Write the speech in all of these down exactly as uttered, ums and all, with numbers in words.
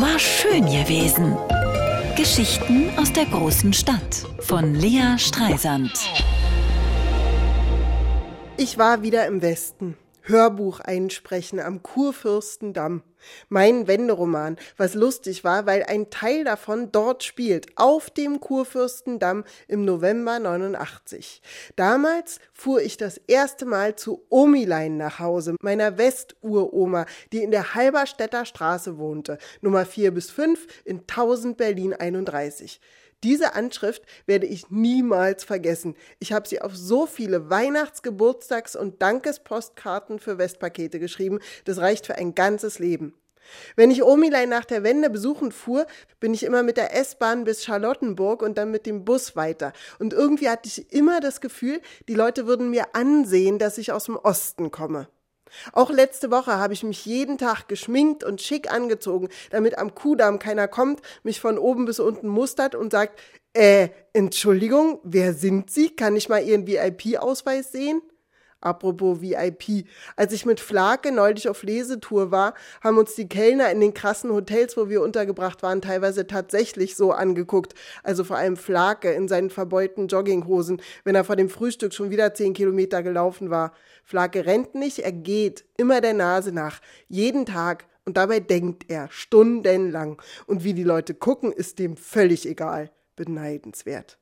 war schön gewesen. Geschichten aus der großen Stadt von Lea Streisand. Ich war wieder im Westen. Hörbuch einsprechen am Kurfürstendamm. Mein Wenderoman, was lustig war, weil ein Teil davon dort spielt, auf dem Kurfürstendamm im November neunundachtzig. Damals fuhr ich das erste Mal zu Omilein nach Hause, meiner Westuroma, die in der Halberstädter Straße wohnte, Nummer vier bis fünf in tausend Berlin einunddreißig. Diese Anschrift werde ich niemals vergessen. Ich habe sie auf so viele Weihnachts-, Geburtstags- und Dankespostkarten für Westpakete geschrieben. Das reicht für ein ganzes Leben. Wenn ich Omilein nach der Wende besuchen fuhr, bin ich immer mit der S-Bahn bis Charlottenburg und dann mit dem Bus weiter. Und irgendwie hatte ich immer das Gefühl, die Leute würden mir ansehen, dass ich aus dem Osten komme. Auch letzte Woche habe ich mich jeden Tag geschminkt und schick angezogen, damit am Kudamm keiner kommt, mich von oben bis unten mustert und sagt, äh, Entschuldigung, wer sind Sie? Kann ich mal Ihren V I P-Ausweis sehen? Apropos V I P. Als ich mit Flake neulich auf Lesetour war, haben uns die Kellner in den krassen Hotels, wo wir untergebracht waren, teilweise tatsächlich so angeguckt. Also vor allem Flake in seinen verbeulten Jogginghosen, wenn er vor dem Frühstück schon wieder zehn Kilometer gelaufen war. Flake rennt nicht, er geht, immer der Nase nach, jeden Tag. Und dabei denkt er, stundenlang. Und wie die Leute gucken, ist dem völlig egal. Beneidenswert.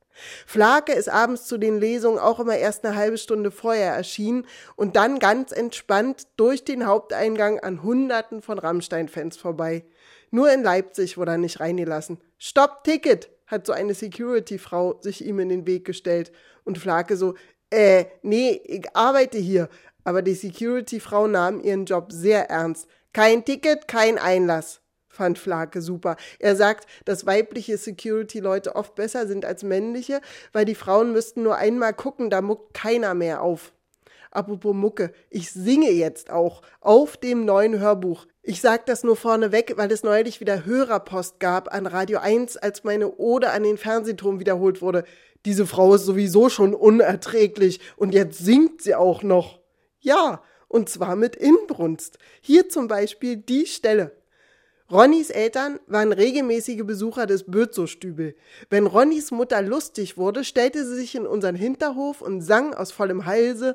Flake ist abends zu den Lesungen auch immer erst eine halbe Stunde vorher erschienen und dann ganz entspannt durch den Haupteingang an Hunderten von Rammstein-Fans vorbei. Nur in Leipzig wurde er nicht reingelassen. Stopp, Ticket, hat so eine Security-Frau sich ihm in den Weg gestellt. Und Flake so, äh, nee, ich arbeite hier. Aber die Security-Frau nahm ihren Job sehr ernst. Kein Ticket, kein Einlass. Fand Flake super. Er sagt, dass weibliche Security-Leute oft besser sind als männliche, weil die Frauen müssten nur einmal gucken, da muckt keiner mehr auf. Apropos Mucke, ich singe jetzt auch auf dem neuen Hörbuch. Ich sage das nur vorneweg, weil es neulich wieder Hörerpost gab an Radio eins, als meine Ode an den Fernsehturm wiederholt wurde. Diese Frau ist sowieso schon unerträglich und jetzt singt sie auch noch. Ja, und zwar mit Inbrunst. Hier zum Beispiel die Stelle. Ronnys Eltern waren regelmäßige Besucher des Bötzo-Stübel. Wenn Ronnys Mutter lustig wurde, stellte sie sich in unseren Hinterhof und sang aus vollem Halse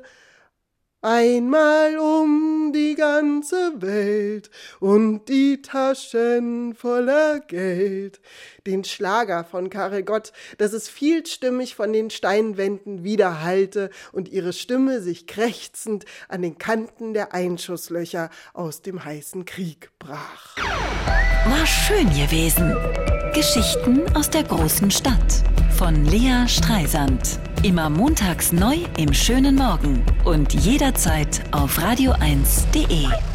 »Einmal um die ganze Welt und die Taschen voller Geld«, den Schlager von Karel Gott, dass es vielstimmig von den Steinwänden widerhallte und ihre Stimme sich krächzend an den Kanten der Einschusslöcher aus dem heißen Krieg brach. War schön gewesen. Geschichten aus der großen Stadt von Lea Streisand. Immer montags neu im schönen Morgen und jederzeit auf radio eins punkt de.